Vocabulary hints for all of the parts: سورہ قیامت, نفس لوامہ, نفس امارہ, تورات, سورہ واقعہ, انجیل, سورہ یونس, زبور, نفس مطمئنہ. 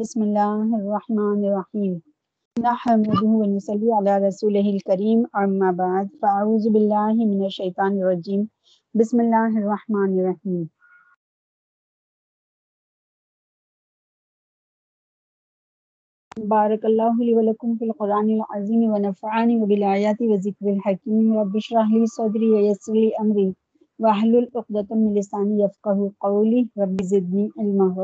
بسم اللہ الرحمن الرحیم نحمده ونصلی علی رسوله الکریم اما بعد فاعوذ باللہ من الشیطان الرجیم بسم اللہ الرحمن الرحیم بارک اللہ لی ولکم فی القرآن العظیم ونفعنی وبالآیات وذکر الحکیم رب اشرح لی صدری ویسر لی امری واحلل عقدۃ من لسانی یفقہوا قولی رب زدنی علما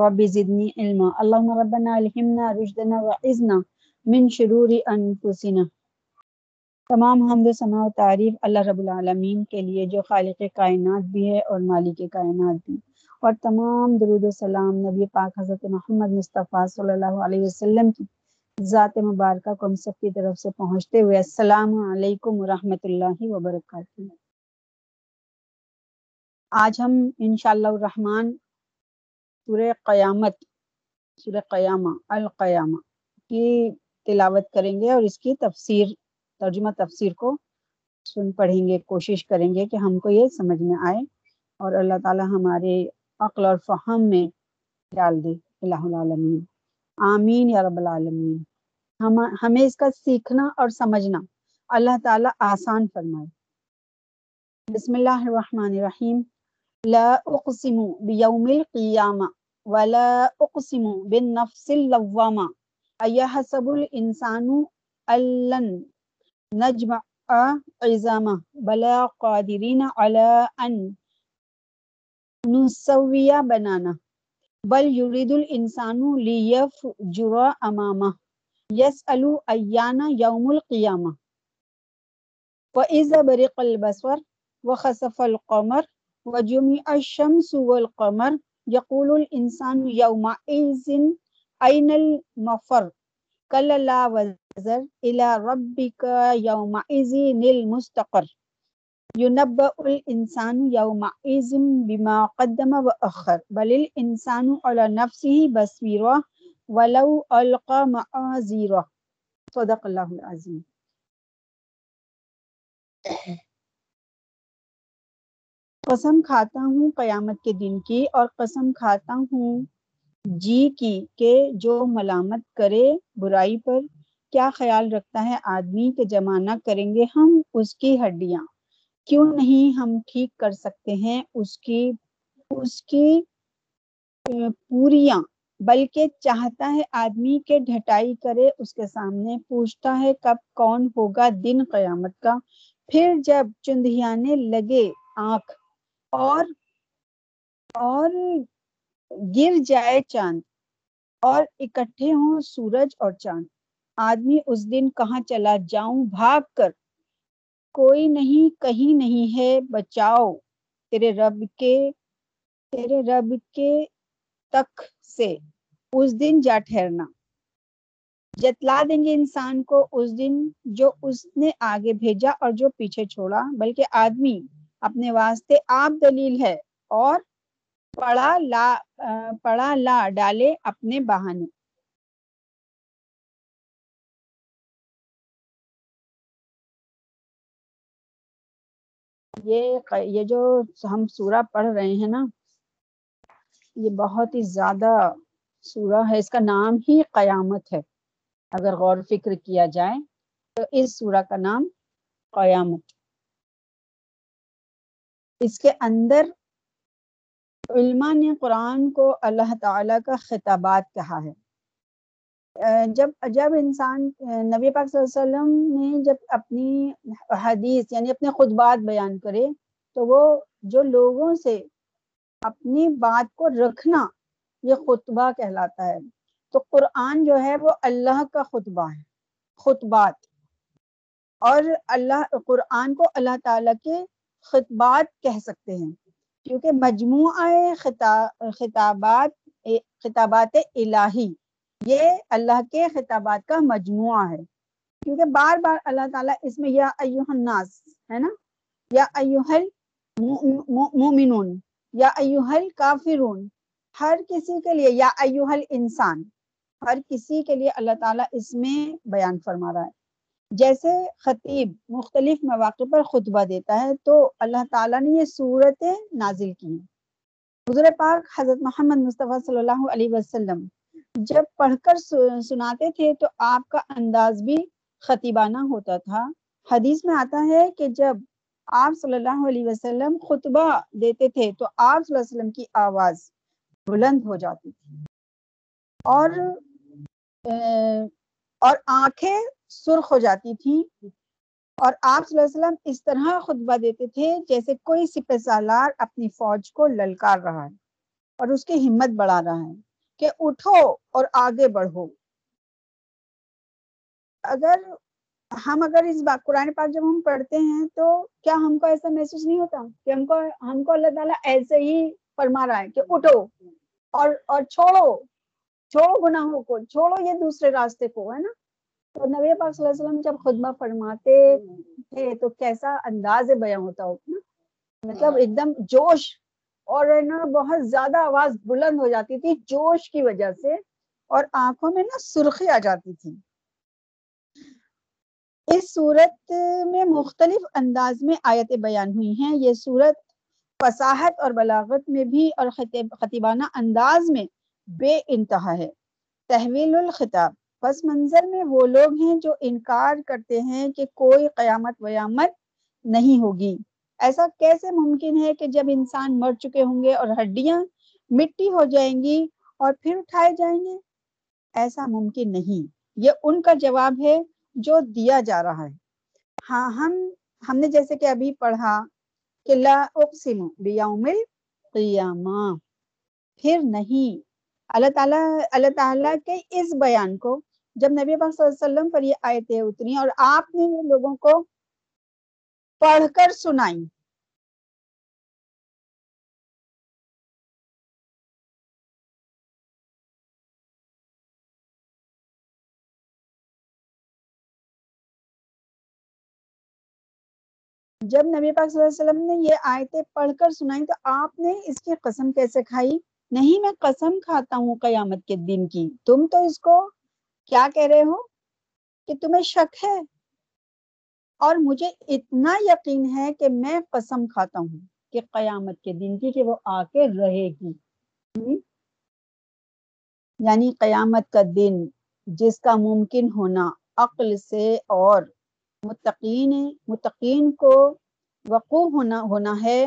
رب زدنی علما اللہم ربنا الہمنا رشدنا وعزنا من شرور انفسنا. تمام حمد و ثنا و تعریف اللہ رب العالمین کے لیے جو خالق کائنات بھی ہے اور مالک کائنات بھی، اور تمام درود و سلام نبی پاک حضرت محمد مصطفیٰ صلی اللہ علیہ وسلم کی ذات مبارکہ کو ہم سب کی طرف سے پہنچتے ہوئے السلام علیکم ورحمۃ اللہ وبرکاتہ. آج ہم انشاءاللہ الرحمن سورہ القیامہ کی تلاوت کریں گے اور اس کی ترجمہ تفسیر کو پڑھیں گے، کوشش کریں گے کہ ہم کو یہ سمجھ میں آئے اور اللہ تعالی ہمارے عقل اور فہم میں ڈال دے. الہ العالمین، آمین یا رب العالمین. ہمیں اس کا سیکھنا اور سمجھنا اللہ تعالی آسان فرمائے. بسم اللہ الرحمن الرحیم. لا اقسم بیوم القیامہ ولا اقسم بالنفس اللوامہ ایحسب الانسان اللن نجمع عظامہ بلا قادرین علی ان نسوی بنانہ بل یرید الانسان لیفجر امامہ یسأل ایان یوم القیامہ وإذا برق البصر وخسف القمر وجمع الشمس والقمر يقول الإنسان يومئذ أين المفر كلا لا وزر إلى ربك يومئذ المستقر ينبأ الإنسان يومئذ بما قدم وأخر بل الإنسان على نفسه بصيرة ولو ألقى معاذيره صدق الله العظيم. قسم کھاتا ہوں قیامت کے دن کی اور قسم کھاتا ہوں جی کی کہ جو ملامت کرے برائی پر کیا خیال رکھتا ہے آدمی کہ جمع نہ کریں گے ہم اس کی ہڈیاں، کیوں نہیں ہم ٹھیک کر سکتے ہیں اس کی پوریاں، بلکہ چاہتا ہے آدمی کہ ڈھٹائی کرے اس کے سامنے. پوچھتا ہے کب کون ہوگا دن قیامت کا، پھر جب چندھیانے لگے آنکھ اور گر جائے چاند اور اکٹھے ہوں سورج اور چاند. آدمی اس دن کہاں چلا جاؤں بھاگ کر، کوئی نہیں کہیں نہیں ہے بچاؤ تیرے رب کے تک سے اس دن جا ٹھہرنا. جتلا دیں گے انسان کو اس دن جو اس نے آگے بھیجا اور جو پیچھے چھوڑا، بلکہ آدمی اپنے واسطے آپ دلیل ہے اور پڑا لا ڈالے اپنے بہانے. یہ جو ہم سورہ پڑھ رہے ہیں نا، یہ بہت ہی زیادہ سورہ ہے، اس کا نام ہی قیامت ہے. اگر غور فکر کیا جائے تو اس سورہ کا نام قیامت. اس کے اندر علماء نے قرآن کو اللہ تعالی کا خطابات کہا ہے. جب انسان نبی پاک صلی اللہ علیہ وسلم نے جب اپنی حدیث یعنی اپنے خطبات بیان کرے تو وہ جو لوگوں سے اپنی بات کو رکھنا یہ خطبہ کہلاتا ہے. تو قرآن جو ہے وہ اللہ کا خطبہ ہے، خطبات، اور اللہ قرآن کو اللہ تعالیٰ کے خطبات کہہ سکتے ہیں، کیونکہ مجموعہ خطابات الہی یہ اللہ کے خطابات کا مجموعہ ہے، کیونکہ بار بار اللہ تعالیٰ اس میں یا ایھا الناس ہے نا، یا ایھا المؤمنون، یا ایھا الکافرون، ہر کسی کے لیے، یا ایھا الانسان، ہر کسی کے لیے اللہ تعالیٰ اس میں بیان فرما رہا ہے. جیسے خطیب مختلف مواقع پر خطبہ دیتا ہے تو اللہ تعالیٰ نے یہ صورتیں نازل کی حضور پاک حضرت محمد مصطفیٰ صلی اللہ علیہ وسلم جب پڑھ کر سناتے تھے تو آپ کا انداز بھی خطیبانہ ہوتا تھا۔ حدیث میں آتا ہے کہ جب آپ صلی اللہ علیہ وسلم خطبہ دیتے تھے تو آپ صلی اللہ علیہ وسلم کی آواز بلند ہو جاتی تھی اور آنکھیں سرخ ہو جاتی تھیں، اور آپ صلی اللہ علیہ وسلم اس طرح خطبہ دیتے تھے جیسے کوئی سپہ سالار اپنی فوج کو للکار رہا ہے اور اس کی ہمت بڑھا رہا ہے کہ اٹھو اور آگے بڑھو۔ اگر اس قرآن پاک جب ہم پڑھتے ہیں تو کیا ہم کو ایسا محسوس نہیں ہوتا کہ ہم کو اللہ تعالیٰ ایسے ہی فرما رہا ہے کہ اٹھو اور چھوڑو گناہوں کو، چھوڑو یہ دوسرے راستے کو، ہے نا؟ تو نبی پاک صلی اللہ علیہ وسلم جب خطبہ فرماتے تھے تو کیسا انداز بیان ہوتا ہوگا، مطلب ایک دم جوش اور نا بہت زیادہ آواز بلند ہو جاتی تھی جوش کی وجہ سے، اور آنکھوں میں نا سرخی آ جاتی تھی۔ اس صورت میں مختلف انداز میں آیتیں بیان ہوئی ہیں۔ یہ صورت فصاحت اور بلاغت میں بھی اور خطیبانہ انداز میں بے انتہا ہے۔ تحویل الخطاب، پس منظر میں وہ لوگ ہیں جو انکار کرتے ہیں کہ کوئی قیامت ویامت نہیں ہوگی۔ ایسا کیسے ممکن ہے کہ جب انسان مر چکے ہوں گے اور ہڈیاں مٹی ہو جائیں گی اور پھر اٹھائے جائیں گے؟ ایسا ممکن نہیں۔ یہ ان کا جواب ہے جو دیا جا رہا ہے۔ ہاں، ہم نے جیسے کہ ابھی پڑھا کہ لا اقسم بیوم القیامہ، پھر نہیں۔ اللہ تعالیٰ کے اس بیان کو جب نبی پاک صلی اللہ علیہ وسلم پر یہ آیتیں اتری اور آپ نے لوگوں کو پڑھ کر سنائیں، جب نبی پاک صلی اللہ علیہ وسلم نے یہ آیتیں پڑھ کر سنائیں تو آپ نے اس کی قسم کیسے کھائی؟ نہیں، میں قسم کھاتا ہوں قیامت کے دن کی، تم تو اس کو کیا کہہ رہے ہو کہ تمہیں شک ہے، اور مجھے اتنا یقین ہے کہ میں قسم کھاتا ہوں کہ قیامت کے دن کی کہ وہ آ کے رہے گی۔ یعنی قیامت کا دن جس کا ممکن ہونا عقل سے اور متقین کو وقوع ہونا ہے،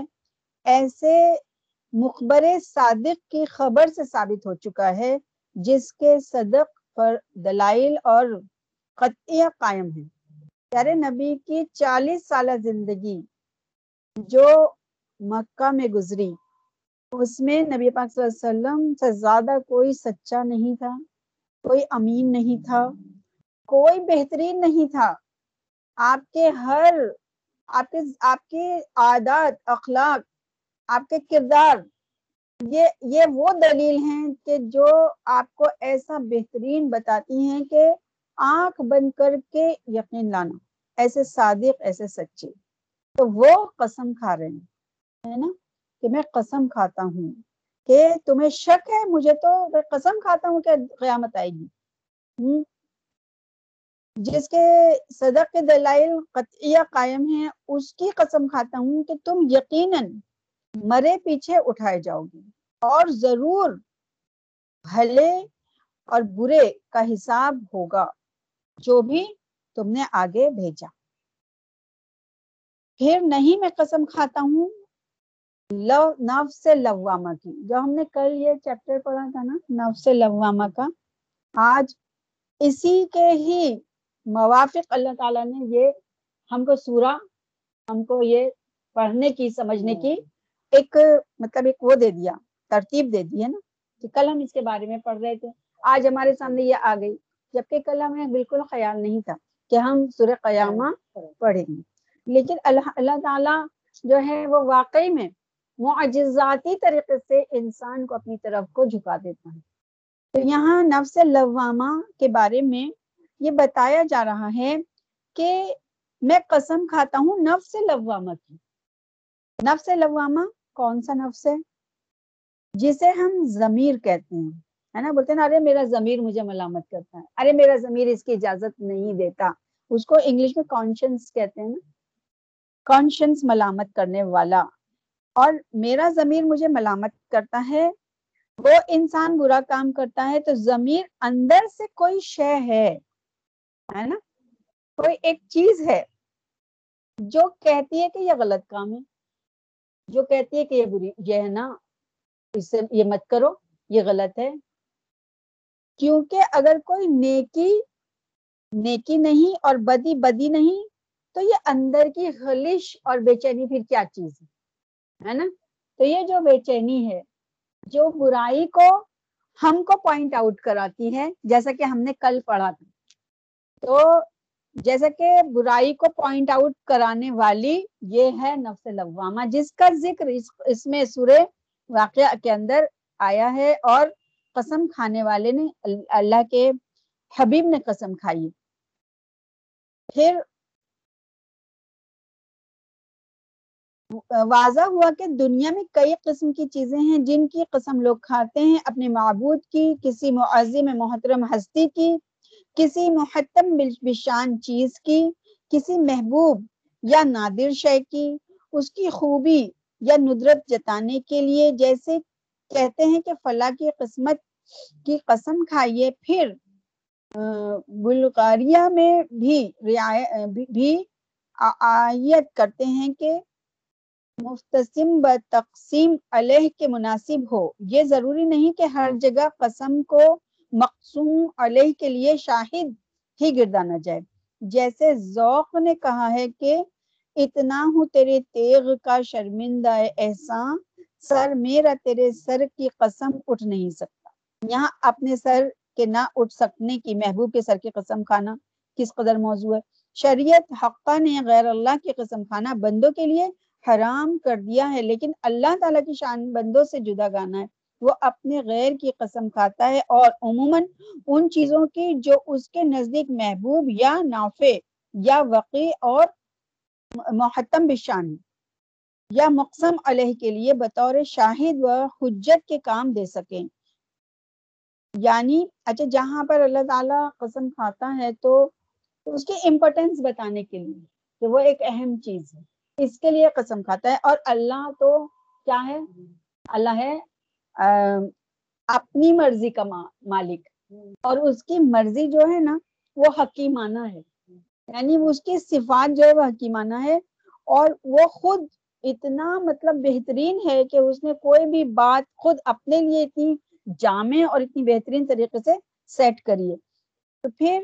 ایسے مخبر صادق کی خبر سے ثابت ہو چکا ہے جس کے صدق پر دلائل اور قطعیہ قائم ہیں۔ پیارے نبی کی 40 سالہ زندگی جو مکہ میں گزری، اس میں نبی پاک صلی اللہ علیہ وسلم سے زیادہ کوئی سچا نہیں تھا، کوئی امین نہیں تھا، کوئی بہترین نہیں تھا۔ آپ کے عادات، اخلاق، آپ کے کردار، یہ وہ دلیل ہیں کہ جو آپ کو ایسا بہترین بتاتی ہیں کہ آنکھ بند کر کے یقین لانا، ایسے صادق، ایسے سچے۔ تو وہ قسم کھا رہے ہیں، ہے نا، کہ میں قسم کھاتا ہوں کہ تمہیں شک ہے، مجھے تو میں قسم کھاتا ہوں کہ قیامت آئے گی۔ جس کے صدق کے دلائل قطعیہ قائم ہیں، اس کی قسم کھاتا ہوں کہ تم یقیناً مرے پیچھے اٹھائے جاؤ گے، اور ضرور بھلے اور برے کا حساب ہوگا جو بھی تم نے آگے بھیجا۔ پھر نہیں، میں قسم کھاتا ہوں نفس لوامہ کی، جو ہم نے کل یہ چیپٹر پڑھا تھا نا، نفس لوامہ کا، آج اسی کے ہی موافق اللہ تعالیٰ نے یہ ہم کو یہ پڑھنے کی، سمجھنے کی ایک وہ دے دیا، ترتیب دے دی ہے نا، کہ کل ہم اس کے بارے میں پڑھ رہے تھے، آج ہمارے سامنے یہ آ گئی، جبکہ کل ہمیں بالکل خیال نہیں تھا کہ ہم سورہ قیامہ پڑھیں گے۔ لیکن اللہ تعالیٰ جو ہے وہ واقعی میں معجزاتی طریقے سے انسان کو اپنی طرف کو جھکا دیتا ہے۔ تو یہاں نفس لوامہ کے بارے میں یہ بتایا جا رہا ہے کہ میں قسم کھاتا ہوں نفس لوامہ کی۔ نفس لوامہ کون سا نفس ہے؟ جسے ہم ضمیر کہتے ہیں، ہے نا، بولتے ہیں نا، ارے میرا ضمیر مجھے ملامت کرتا ہے، ارے میرا ضمیر اس کی اجازت نہیں دیتا۔ اس کو انگلش میں کانشنس کہتے ہیں نا، کانشنس، ملامت کرنے والا۔ اور میرا ضمیر مجھے ملامت کرتا ہے، وہ انسان برا کام کرتا ہے، تو ضمیر اندر سے کوئی شے ہے نا، کوئی ایک چیز ہے جو کہتی ہے کہ یہ غلط کام ہے، جو کہتی ہے کہ یہ بری، یہ ہے نا، اس سے یہ مت کرو، یہ غلط ہے. کیونکہ اگر کوئی نیکی نیکی نہیں اور بدی بدی نہیں، تو یہ اندر کی خلش اور بے چینی پھر کیا چیز ہے نا. تو یہ جو بے چینی ہے جو برائی کو ہم کو پوائنٹ آؤٹ کراتی ہے، جیسا کہ ہم نے کل پڑھا تھا، تو جیسا کہ برائی کو پوائنٹ آؤٹ کرانے والی یہ ہے نفس لوامہ، جس کا ذکر اس میں سورہ واقعہ کے اندر آیا ہے. اور قسم کھانے والے نے، اللہ کے حبیب نے قسم کھائی. پھر واضح ہوا کہ دنیا میں کئی قسم کی چیزیں ہیں جن کی قسم لوگ کھاتے ہیں، اپنے معبود کی، کسی معظم محترم ہستی کی، کسی محتم بشان چیز کی، کسی محبوب یا نادر شے کی، اس کی خوبی یا ندرت جتانے کے لیے، جیسے کہتے ہیں کہ فلاں کی قسمت کی قسم کھائیے. پھر بلغاریہ میں بھی آیت کرتے ہیں کہ مفتسم بتقسیم علیہ کے مناسب ہو. یہ ضروری نہیں کہ ہر جگہ قسم کو مقسوم علیہ کے لیے شاہد ہی گردانا جائے. جیسے ذوق نے کہا ہے کہ اتنا ہوں تیرے تیغ کا شرمندہ احسان، سر میرا تیرے سر کی قسم اٹھ نہیں سکتا. یہاں اپنے سر کے نہ اٹھ سکنے کی، محبوب کے سر کی قسم کھانا کس قدر موضوع ہے. شریعت حقہ نے غیر اللہ کی قسم کھانا بندوں کے لیے حرام کر دیا ہے، لیکن اللہ تعالیٰ کی شان بندوں سے جدا گانا ہے. وہ اپنے غیر کی قسم کھاتا ہے، اور عموماً ان چیزوں کی جو اس کے نزدیک محبوب یا نافع یا وقی اور محتم بشان یا مقسم علیہ کے لیے بطور شاہد و حجت کے کام دے سکیں. یعنی اچھا، جہاں پر اللہ تعالیٰ قسم کھاتا ہے تو اس کی امپورٹنس بتانے کے لیے کہ وہ ایک اہم چیز ہے، اس کے لیے قسم کھاتا ہے. اور اللہ تو کیا ہے، اللہ ہے اپنی مرضی کا مالک، اور اس کی مرضی جو ہے نا وہ حکیمانہ ہے، یعنی اس کی صفات جو ہے وہ حکیمانہ ہے. اور وہ خود اتنا مطلب بہترین ہے کہ اس نے کوئی بھی بات خود اپنے لیے اتنی جامع اور اتنی بہترین طریقے سے سیٹ کریے. تو پھر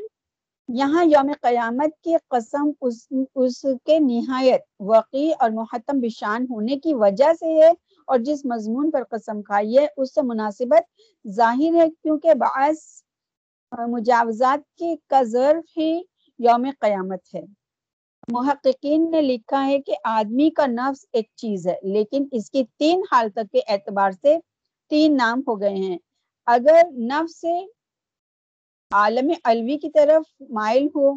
یہاں یوم قیامت کی قسم اس کے نہایت وقی اور محتم بشان ہونے کی وجہ سے ہے، اور جس مضمون پر قسم کھائی ہے اس سے مناسبت ظاہر ہے، کیونکہ بعض مجاوزات کی کا ظرف ہی یوم قیامت ہے. محققین نے لکھا ہے کہ آدمی کا نفس ایک چیز ہے، لیکن اس کی تین حالت کے اعتبار سے تین نام ہو گئے ہیں. اگر نفس عالم علوی کی طرف مائل ہو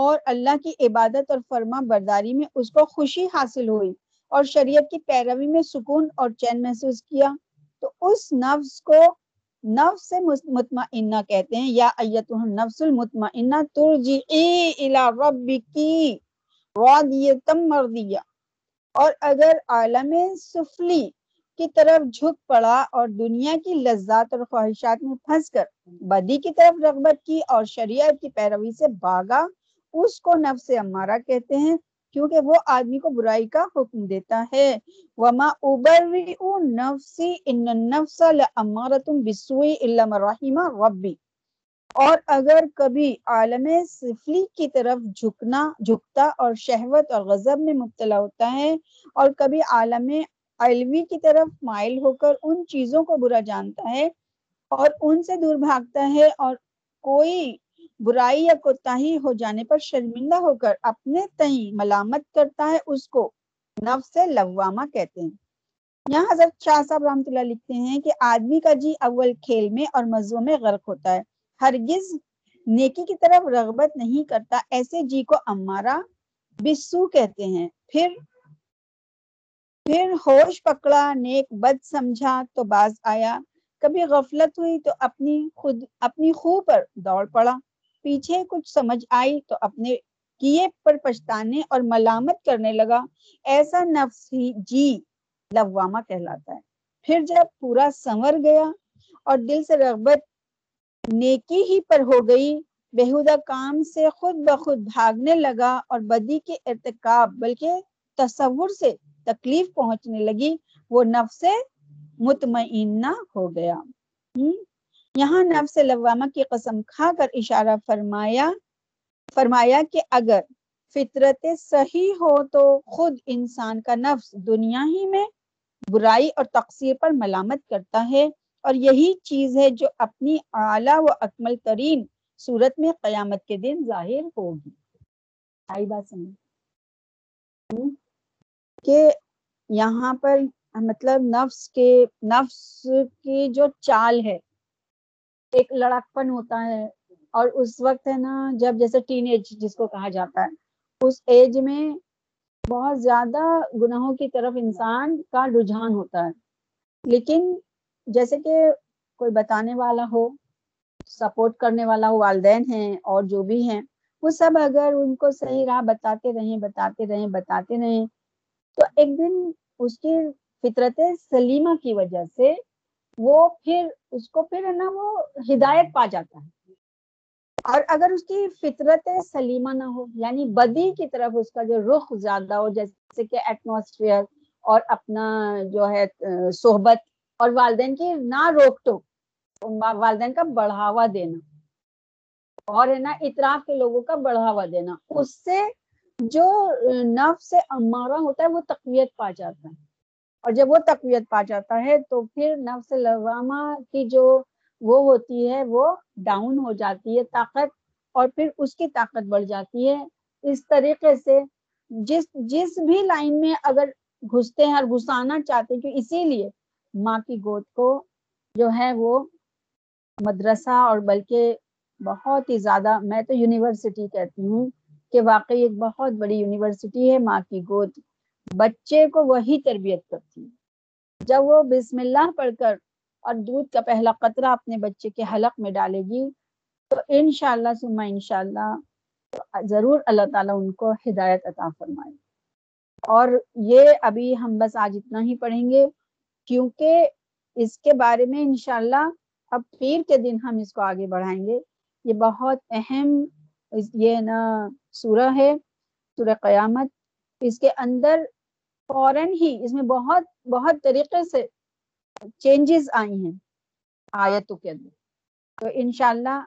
اور اللہ کی عبادت اور فرما برداری میں اس کو خوشی حاصل ہوئی اور شریعت کی پیروی میں سکون اور چین محسوس کیا، تو اس نفس کو نفس مطمئنہ کہتے ہیں. یا ایتھا النفس المطمئنہ ترجعی الی ربک راضیہ مرضیہ. اور اگر عالم سفلی کی طرف جھک پڑا اور دنیا کی لذات اور خواہشات میں پھنس کر بدی کی طرف رغبت کی اور شریعت کی پیروی سے بھاگا، اس کو نفس امارہ کہتے ہیں، کیونکہ وہ آدمی کو برائی کا حکم دیتا ہے. وما ابرئ نفسی ان النفس لامارۃ بالسوء الا من رحم ربی. اور اگر کبھی عالم سفلی کی طرف جھکتا اور شہوت اور غضب میں مبتلا ہوتا ہے، اور کبھی عالم علوی کی طرف مائل ہو کر ان چیزوں کو برا جانتا ہے اور ان سے دور بھاگتا ہے، اور کوئی برائی یا کوتاہی ہو جانے پر شرمندہ ہو کر اپنے تئیں ملامت کرتا ہے، اس کو نفس لوامہ کہتے ہیں. یہاں حضرت شاہ صاحب رحمۃ اللہ لکھتے ہیں کہ آدمی کا جی اول کھیل میں اور مزوں میں غرق ہوتا ہے، ہرگز نیکی کی طرف رغبت نہیں کرتا، ایسے جی کو امارہ بسو کہتے ہیں. پھر ہوش پکڑا، نیک بد سمجھا تو باز آیا، کبھی غفلت ہوئی تو اپنی خو پر دوڑ پڑا، پیچھے کچھ سمجھ آئی تو اپنے کیے پر پچھتانے اور ملامت کرنے لگا. ایسا نفس ہی جی لوامہ کہلاتا ہے. پھر جب پورا سنور گیا اور دل سے رغبت نیکی ہی پر ہو گئی، بےہودہ کام سے خود بخود بھاگنے لگا اور بدی کے ارتکاب بلکہ تصور سے تکلیف پہنچنے لگی، وہ نفس مطمئنہ ہو گیا. یہاں نفس لوامہ کی قسم کھا کر اشارہ فرمایا کہ اگر فطرت صحیح ہو تو خود انسان کا نفس دنیا ہی میں برائی اور تقصیر پر ملامت کرتا ہے، اور یہی چیز ہے جو اپنی اعلیٰ و اکمل ترین صورت میں قیامت کے دن ظاہر ہوگی. آئی بات سمجھ کہ یہاں پر مطلب نفس کی جو چال ہے، ایک لڑکپن ہوتا ہے اور اس وقت ہے نا جب جیسے ٹین ایج جس کو کہا جاتا ہے، اس ایج میں بہت زیادہ گناہوں کی طرف انسان کا رجحان ہوتا ہے، لیکن جیسے کہ کوئی بتانے والا ہو، سپورٹ کرنے والا ہو، والدین ہیں اور جو بھی ہیں، وہ سب اگر ان کو صحیح راہ بتاتے رہیں تو ایک دن اس کی فطرت سلیمہ کی وجہ سے وہ پھر اس کو پھر ہے نا وہ ہدایت پا جاتا ہے. اور اگر اس کی فطرت سلیمہ نہ ہو، یعنی بدی کی طرف اس کا جو رخ زیادہ ہو، جیسے کہ ایٹماسفیئر اور اپنا جو ہے صحبت اور والدین کی نہ روک ٹوک، والدین کا بڑھاوا دینا اور ہے نا اطراف کے لوگوں کا بڑھاوا دینا، اس سے جو نفس امارہ ہوتا ہے وہ تقویت پا جاتا ہے. اور جب وہ تقویت پا جاتا ہے تو پھر نفس لوامہ کی جو وہ ہوتی ہے وہ ڈاؤن ہو جاتی ہے طاقت، اور پھر اس کی طاقت بڑھ جاتی ہے. اس طریقے سے جس بھی لائن میں اگر گھستے ہیں اور گھسانا چاہتے ہیں، کہ اسی لیے ماں کی گود کو جو ہے وہ مدرسہ اور بلکہ بہت ہی زیادہ، میں تو یونیورسٹی کہتی ہوں کہ واقعی ایک بہت بڑی یونیورسٹی ہے ماں کی گود. بچے کو وہی تربیت کرتی ہے، جب وہ بسم اللہ پڑھ کر اور دودھ کا پہلا قطرہ اپنے بچے کے حلق میں ڈالے گی تو انشاءاللہ ثم انشاءاللہ ضرور اللہ تعالیٰ ان کو ہدایت عطا فرمائے. اور یہ ابھی ہم بس آج اتنا ہی پڑھیں گے، کیونکہ اس کے بارے میں انشاءاللہ اب پیر کے دن ہم اس کو آگے بڑھائیں گے. یہ بہت اہم یہ نا سورہ ہے، سورہ قیامت. اس کے اندر فوراً ہی اس میں بہت بہت طریقے سے چینجز آئی ہیں آیتوں کے اندر. تو انشاءاللہ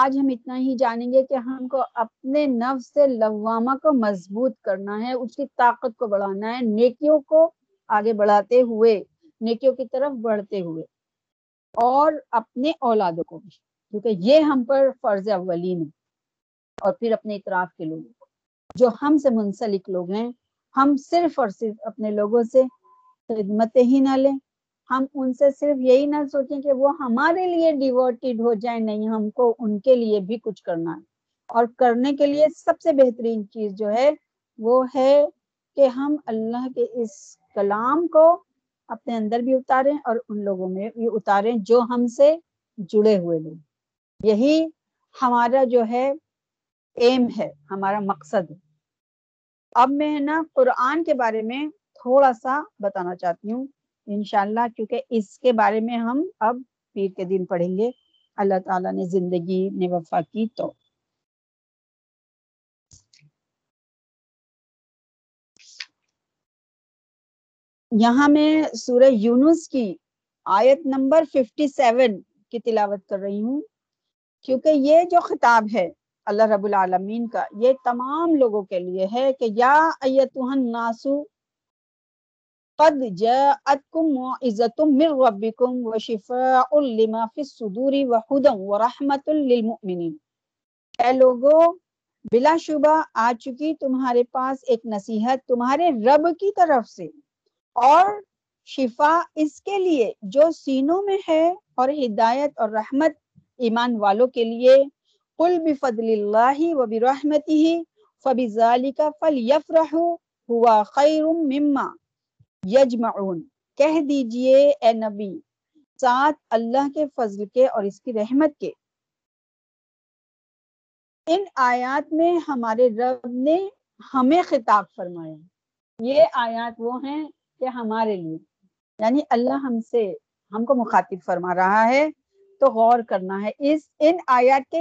آج ہم اتنا ہی جانیں گے کہ ہم کو اپنے نفس لوامہ کو مضبوط کرنا ہے، اس کی طاقت کو بڑھانا ہے، نیکیوں کو آگے بڑھاتے ہوئے، نیکیوں کی طرف بڑھتے ہوئے، اور اپنے اولادوں کو بھی، کیونکہ یہ ہم پر فرض اولین ہے، اور پھر اپنے اطراف کے لوگوں کو جو ہم سے منسلک لوگ ہیں. ہم صرف اور صرف اپنے لوگوں سے خدمتیں ہی نہ لیں، ہم ان سے صرف یہی نہ سوچیں کہ وہ ہمارے لیے ڈیورٹیڈ ہو جائیں، نہیں، ہم کو ان کے لیے بھی کچھ کرنا ہے. اور کرنے کے لیے سب سے بہترین چیز جو ہے وہ ہے کہ ہم اللہ کے اس کلام کو اپنے اندر بھی اتاریں اور ان لوگوں میں بھی اتاریں جو ہم سے جڑے ہوئے لوگ. یہی ہمارا جو ہے ایم ہے، ہمارا مقصد ہے. اب میں نا قرآن کے بارے میں تھوڑا سا بتانا چاہتی ہوں انشاءاللہ، کیونکہ اس کے بارے میں ہم اب پیر کے دن پڑھیں گے، اللہ تعالیٰ نے زندگی نے وفا کی تو. یہاں میں سورہ یونس کی آیت نمبر 57 کی تلاوت کر رہی ہوں، کیونکہ یہ جو خطاب ہے اللہ رب العالمین کا، یہ تمام لوگوں کے لیے ہے کہ یا ایتھا الناس قد جاءتکم موعظۃ من ربکم وشفاء لما فی الصدور وھدی ورحمۃ للمؤمنین. اے لوگو، بلا شبہ آ چکی تمہارے پاس ایک نصیحت تمہارے رب کی طرف سے، اور شفا اس کے لیے جو سینوں میں ہے، اور ہدایت اور رحمت ایمان والوں کے لیے. قل بفضل اللہ وبرحمتہ فبذالک فلیفرحوا ہوا خیر مما یجمعون. کہہ دیجئے اے نبی، ساتھ اللہ کے فضل کے اور اس کی رحمت کے. ان آیات میں ہمارے رب نے ہمیں خطاب فرمایا. یہ آیات وہ ہیں کہ ہمارے لیے، یعنی اللہ ہم سے، ہم کو مخاطب فرما رہا ہے، تو غور کرنا ہے اس ان آیات کے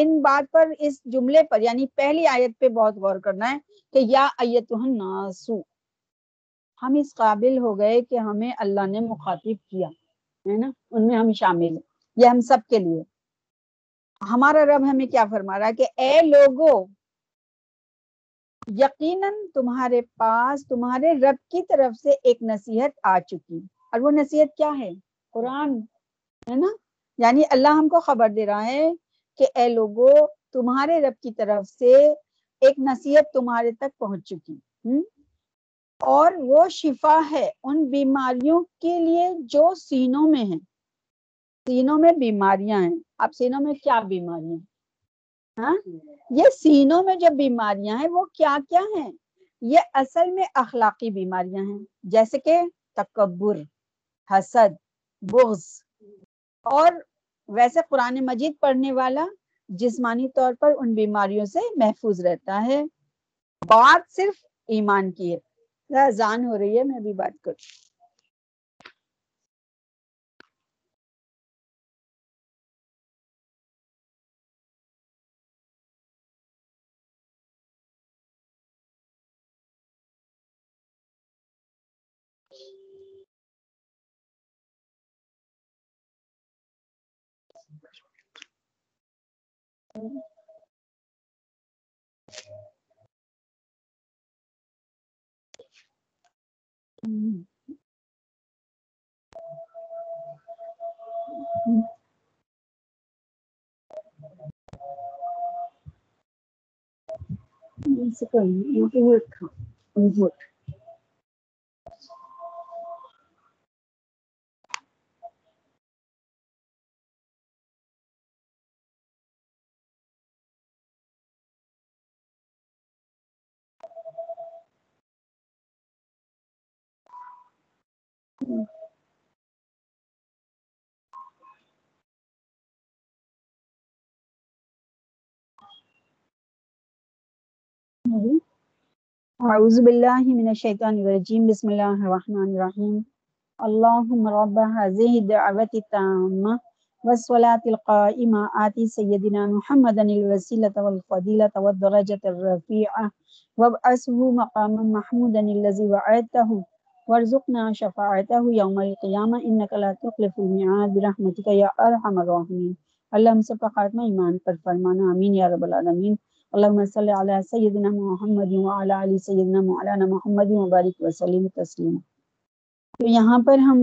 ان بات پر، اس جملے پر، یعنی پہلی آیت پہ بہت غور کرنا ہے کہ یا ایتھا الناس، ہم اس قابل ہو گئے کہ ہمیں اللہ نے مخاطب کیا ہے نا، ان میں ہم شامل ہیں، یہ ہم سب کے لیے۔ ہمارا رب ہمیں کیا فرما رہا ہے کہ اے لوگو، یقیناً تمہارے پاس تمہارے رب کی طرف سے ایک نصیحت آ چکی، اور وہ نصیحت کیا ہے؟ قرآن ہے نا، یعنی اللہ ہم کو خبر دے رہا ہے کہ اے لوگو، تمہارے رب کی طرف سے ایک نصیحت تمہارے تک پہنچ چکی، اور وہ شفا ہے ان بیماریوں کے لیے جو سینوں میں ہیں۔ سینوں میں بیماریاں ہیں، اب سینوں میں کیا بیماریاں ہیں؟ ہاں، یہ سینوں میں جو بیماریاں ہیں وہ کیا کیا ہیں؟ یہ اصل میں اخلاقی بیماریاں ہیں، جیسے کہ تکبر، حسد، بغض، اور ویسے قرآن مجید پڑھنے والا جسمانی طور پر ان بیماریوں سے محفوظ رہتا ہے۔ بات صرف ایمان کی ہے، اذان ہو رہی ہے، میں بھی بات کروں۔ اعوذ باللہ من الشیطان الرجیم، بسم اللہ الرحمن الرحیم۔ اللہم رب هذه الدعوة التامة والصلاة القائمة آت سيدنا محمدا الوسيلة والفضيلة والدرجة الرفيعة وابعثه مقاما محمودا الذي وعدته وارزقنا شفاعته یوم القیامہ انک لا تخلف الميعاد برحمتک یا ارحم الراحمین۔ اللہ ہم سب کا خاتمہ ایمان پر فرمانا، آمین یا رب العالمین۔ اللہم صل علی سیدنا محمد وعلی آل سیدنا مولانا محمد مبارک وسلم تسلیم۔ تو یہاں پر ہم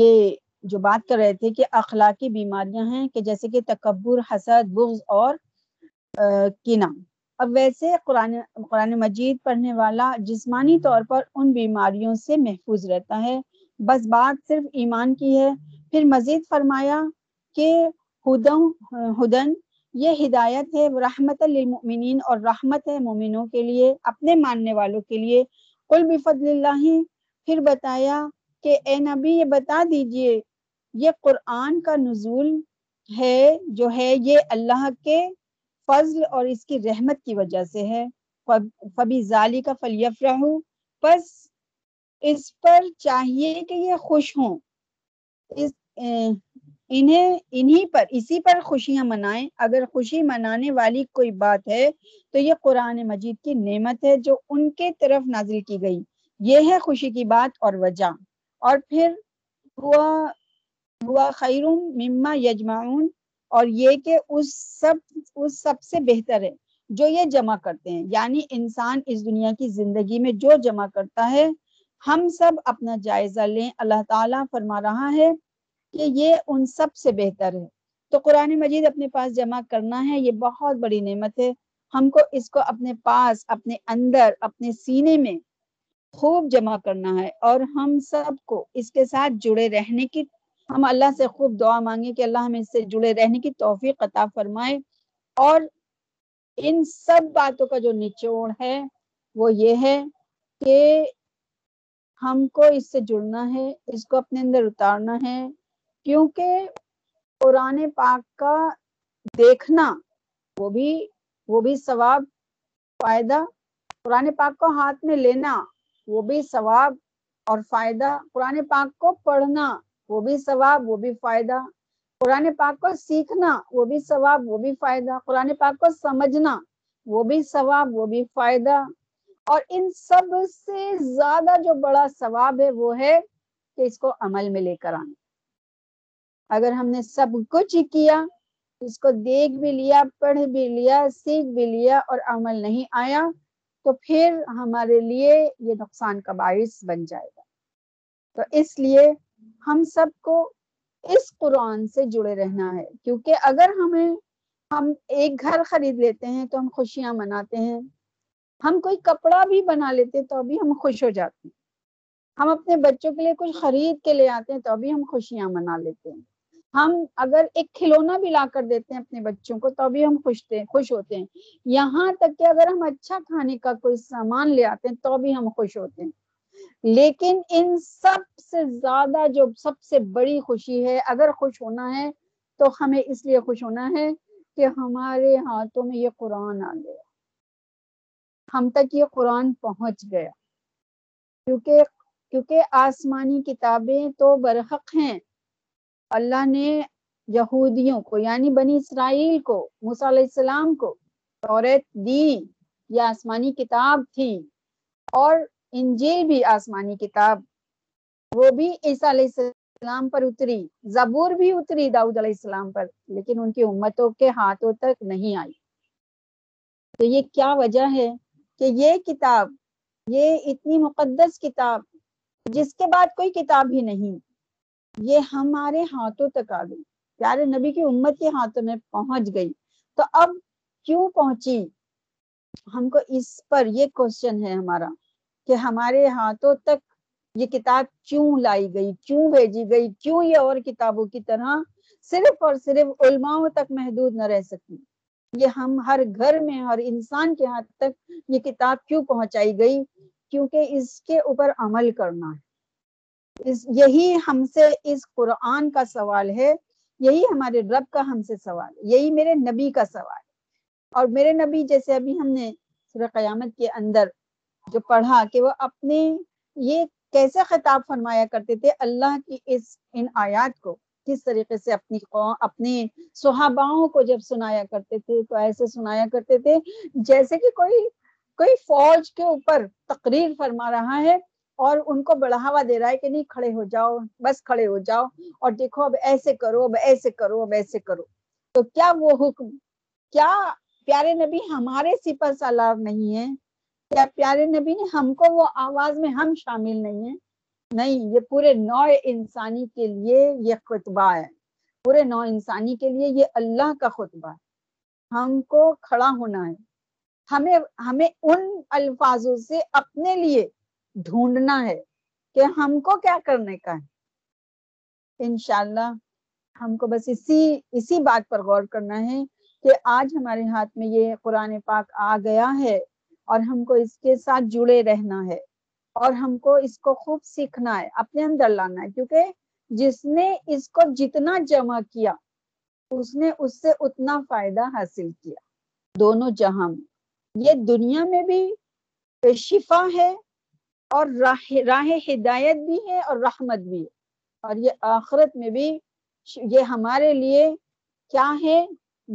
یہ جو بات کر رہے تھے کہ اخلاقی بیماریاں ہیں، کہ جیسے کہ تکبر، حسد، بغض اور کینہ۔ اب ویسے قرآن مجید پڑھنے والا جسمانی طور پر ان بیماریوں سے محفوظ رہتا ہے، بس بات صرف ایمان کی ہے۔ پھر مزید فرمایا کہ ہدن، یہ ہدایت ہے، رحمت للمؤمنین، اور رحمت ہے مومنوں کے لیے، اپنے ماننے والوں کے لیے۔ قل بفضل اللہ، پھر بتایا کہ اے نبی یہ بتا دیجئے، یہ قرآن کا نزول ہے جو ہے، یہ اللہ کے فضل اور اس کی رحمت کی وجہ سے ہے۔ فَبِذَالِكَ فَلْيَفْرَحُوا، پس اس پر چاہیے کہ یہ خوش ہوں، انہی پر، اسی پر خوشیاں منائیں۔ اگر خوشی منانے والی کوئی بات ہے تو یہ قرآن مجید کی نعمت ہے جو ان کے طرف نازل کی گئی، یہ ہے خوشی کی بات اور وجہ۔ اور پھر ہُوَ خَیْرٌ مِمَّا یَجْمَعُونَ، اور یہ کہ اس سب سے بہتر ہے جو یہ جمع کرتے ہیں، یعنی انسان اس دنیا کی زندگی میں جو جمع کرتا ہے، ہم سب اپنا جائزہ لیں۔ اللہ تعالیٰ فرما رہا ہے کہ یہ ان سب سے بہتر ہے، تو قرآن مجید اپنے پاس جمع کرنا ہے، یہ بہت بڑی نعمت ہے۔ ہم کو اس کو اپنے پاس، اپنے اندر، اپنے سینے میں خوب جمع کرنا ہے، اور ہم سب کو اس کے ساتھ جڑے رہنے کی، ہم اللہ سے خوب دعا مانگیں کہ اللہ ہمیں اس سے جڑے رہنے کی توفیق عطا فرمائے۔ اور ان سب باتوں کا جو نچوڑ ہے وہ یہ ہے کہ ہم کو اس سے جڑنا ہے، اس کو اپنے اندر اتارنا ہے، کیونکہ قرآن پاک کا دیکھنا وہ بھی ثواب، فائدہ، قرآن پاک کو ہاتھ میں لینا وہ بھی ثواب، اور فائدہ، قرآن پاک کو پڑھنا وہ بھی ثواب وہ بھی فائدہ، قرآن پاک کو سیکھنا وہ بھی ثواب وہ بھی فائدہ، قرآن پاک کو سمجھنا وہ بھی ثواب وہ بھی فائدہ، اور ان سب سے زیادہ جو بڑا ثواب ہے وہ ہے کہ اس کو عمل میں لے کر آنا۔ اگر ہم نے سب کچھ ہی کیا، اس کو دیکھ بھی لیا، پڑھ بھی لیا، سیکھ بھی لیا اور عمل نہیں آیا تو پھر ہمارے لیے یہ نقصان کا باعث بن جائے گا۔ تو اس لیے ہم سب کو اس قرآن سے جڑے رہنا ہے، کیونکہ اگر ہم ایک گھر خرید لیتے ہیں تو ہم خوشیاں مناتے ہیں، ہم کوئی کپڑا بھی بنا لیتے تو ابھی ہم خوش ہو جاتے ہیں، ہم اپنے بچوں کے لیے کچھ خرید کے لے آتے ہیں تو ابھی ہم خوشیاں منا لیتے ہیں، ہم اگر ایک کھلونا بھی لا کر دیتے ہیں اپنے بچوں کو تو ابھی ہم خوش ہوتے ہیں، یہاں تک کہ اگر ہم اچھا کھانے کا کوئی سامان لے آتے ہیں تو بھی ہم خوش ہوتے ہیں۔ لیکن ان سب سے زیادہ جو سب سے بڑی خوشی ہے، اگر خوش ہونا ہے تو ہمیں اس لیے خوش ہونا ہے کہ ہمارے ہاتھوں میں یہ قرآن آ گیا، ہم تک یہ قرآن پہنچ گیا، کیونکہ آسمانی کتابیں تو برحق ہیں۔ اللہ نے یہودیوں کو یعنی بنی اسرائیل کو، موسیٰ علیہ السلام کو تورات دی، یہ آسمانی کتاب تھی، اور انجیل بھی آسمانی کتاب، وہ بھی عیسیٰ علیہ السلام پر اتری، زبور بھی اتری داؤد علیہ السلام پر، لیکن ان کی امتوں کے ہاتھوں تک نہیں آئی۔ تو یہ کیا وجہ ہے کہ یہ کتاب، یہ اتنی مقدس کتاب جس کے بعد کوئی کتاب ہی نہیں، یہ ہمارے ہاتھوں تک آ گئی، پیارے نبی کی امت کے ہاتھوں میں پہنچ گئی۔ تو اب کیوں پہنچی؟ ہم کو اس پر یہ کوشچن ہے ہمارا کہ ہمارے ہاتھوں تک یہ کتاب کیوں لائی گئی، کیوں بھیجی گئی، کیوں یہ اور کتابوں کی طرح صرف اور صرف علماؤں تک محدود نہ رہ سکی؟ یہ ہم ہر گھر میں، ہر انسان کے ہاتھ تک یہ کتاب کیوں پہنچائی گئی؟ کیونکہ اس کے اوپر عمل کرنا ہے۔ یہی ہم سے اس قرآن کا سوال ہے، یہی ہمارے رب کا ہم سے سوال ہے، یہی میرے نبی کا سوال ہے۔ اور میرے نبی، جیسے ابھی ہم نے سورہ قیامت کے اندر جو پڑھا کہ وہ اپنے یہ کیسے خطاب فرمایا کرتے تھے، اللہ کی ان آیات کو کس طریقے سے اپنی قوم، اپنے صحاباؤں کو جب سنایا کرتے تھے تو ایسے سنایا کرتے تھے جیسے کہ کوئی فوج کے اوپر تقریر فرما رہا ہے اور ان کو بڑھاوا دے رہا ہے کہ نہیں، کھڑے ہو جاؤ، بس کھڑے ہو جاؤ، اور دیکھو اب ایسے کرو، اب ایسے کرو، اب ایسے کرو۔ تو کیا وہ حکم، کیا پیارے نبی ہمارے سپر سالار نہیں ہے؟ کیا پیارے نبی نے ہم کو وہ آواز میں ہم شامل نہیں ہیں؟ نہیں، یہ پورے نوع انسانی کے لیے یہ خطبہ ہے، پورے نوع انسانی کے لیے یہ اللہ کا خطبہ ہے۔ ہم کو کھڑا ہونا ہے، ہمیں ان الفاظوں سے اپنے لیے ڈھونڈنا ہے کہ ہم کو کیا کرنے کا ہے۔ انشاءاللہ ہم کو بس اسی بات پر غور کرنا ہے کہ آج ہمارے ہاتھ میں یہ قرآن پاک آ گیا ہے اور ہم کو اس کے ساتھ جڑے رہنا ہے، اور ہم کو اس کو خوب سیکھنا ہے، اپنے اندر لانا ہے، کیونکہ جس نے اس کو جتنا جمع کیا اس نے اس سے اتنا فائدہ حاصل کیا دونوں جہاں میں۔ یہ دنیا میں بھی شفا ہے اور راہ ہدایت بھی ہے اور رحمت بھی ہے، اور یہ آخرت میں بھی یہ ہمارے لیے کیا ہے؟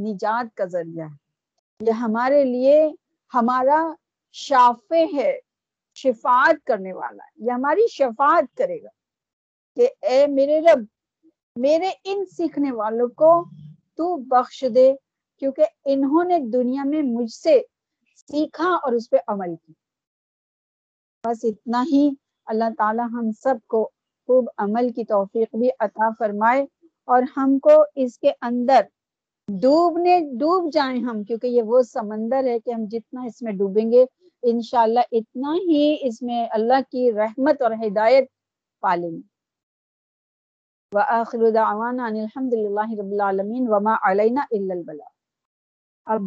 نجات کا ذریعہ ہے، یہ ہمارے لیے ہمارا شافع ہے، شفاعت کرنے والا ہے، یہ ہماری شفاعت کرے گا کہ اے میرے رب، میرے ان سیکھنے والوں کو تو بخش دے، کیونکہ انہوں نے دنیا میں مجھ سے سیکھا اور اس پہ عمل کیا۔ بس اتنا ہی، اللہ تعالیٰ ہم سب کو خوب عمل کی توفیق بھی عطا فرمائے، اور ہم کو اس کے اندر ڈوب جائیں ہم، کیونکہ یہ وہ سمندر ہے کہ ہم جتنا اس میں ڈوبیں گے انشاءاللہ اتنا ہی اس میں اللہ کی رحمت اور ہدایت پالیں گے۔ وآخر دعوانا ان الحمدللہ رب العالمین وما علینا الا البلاغ۔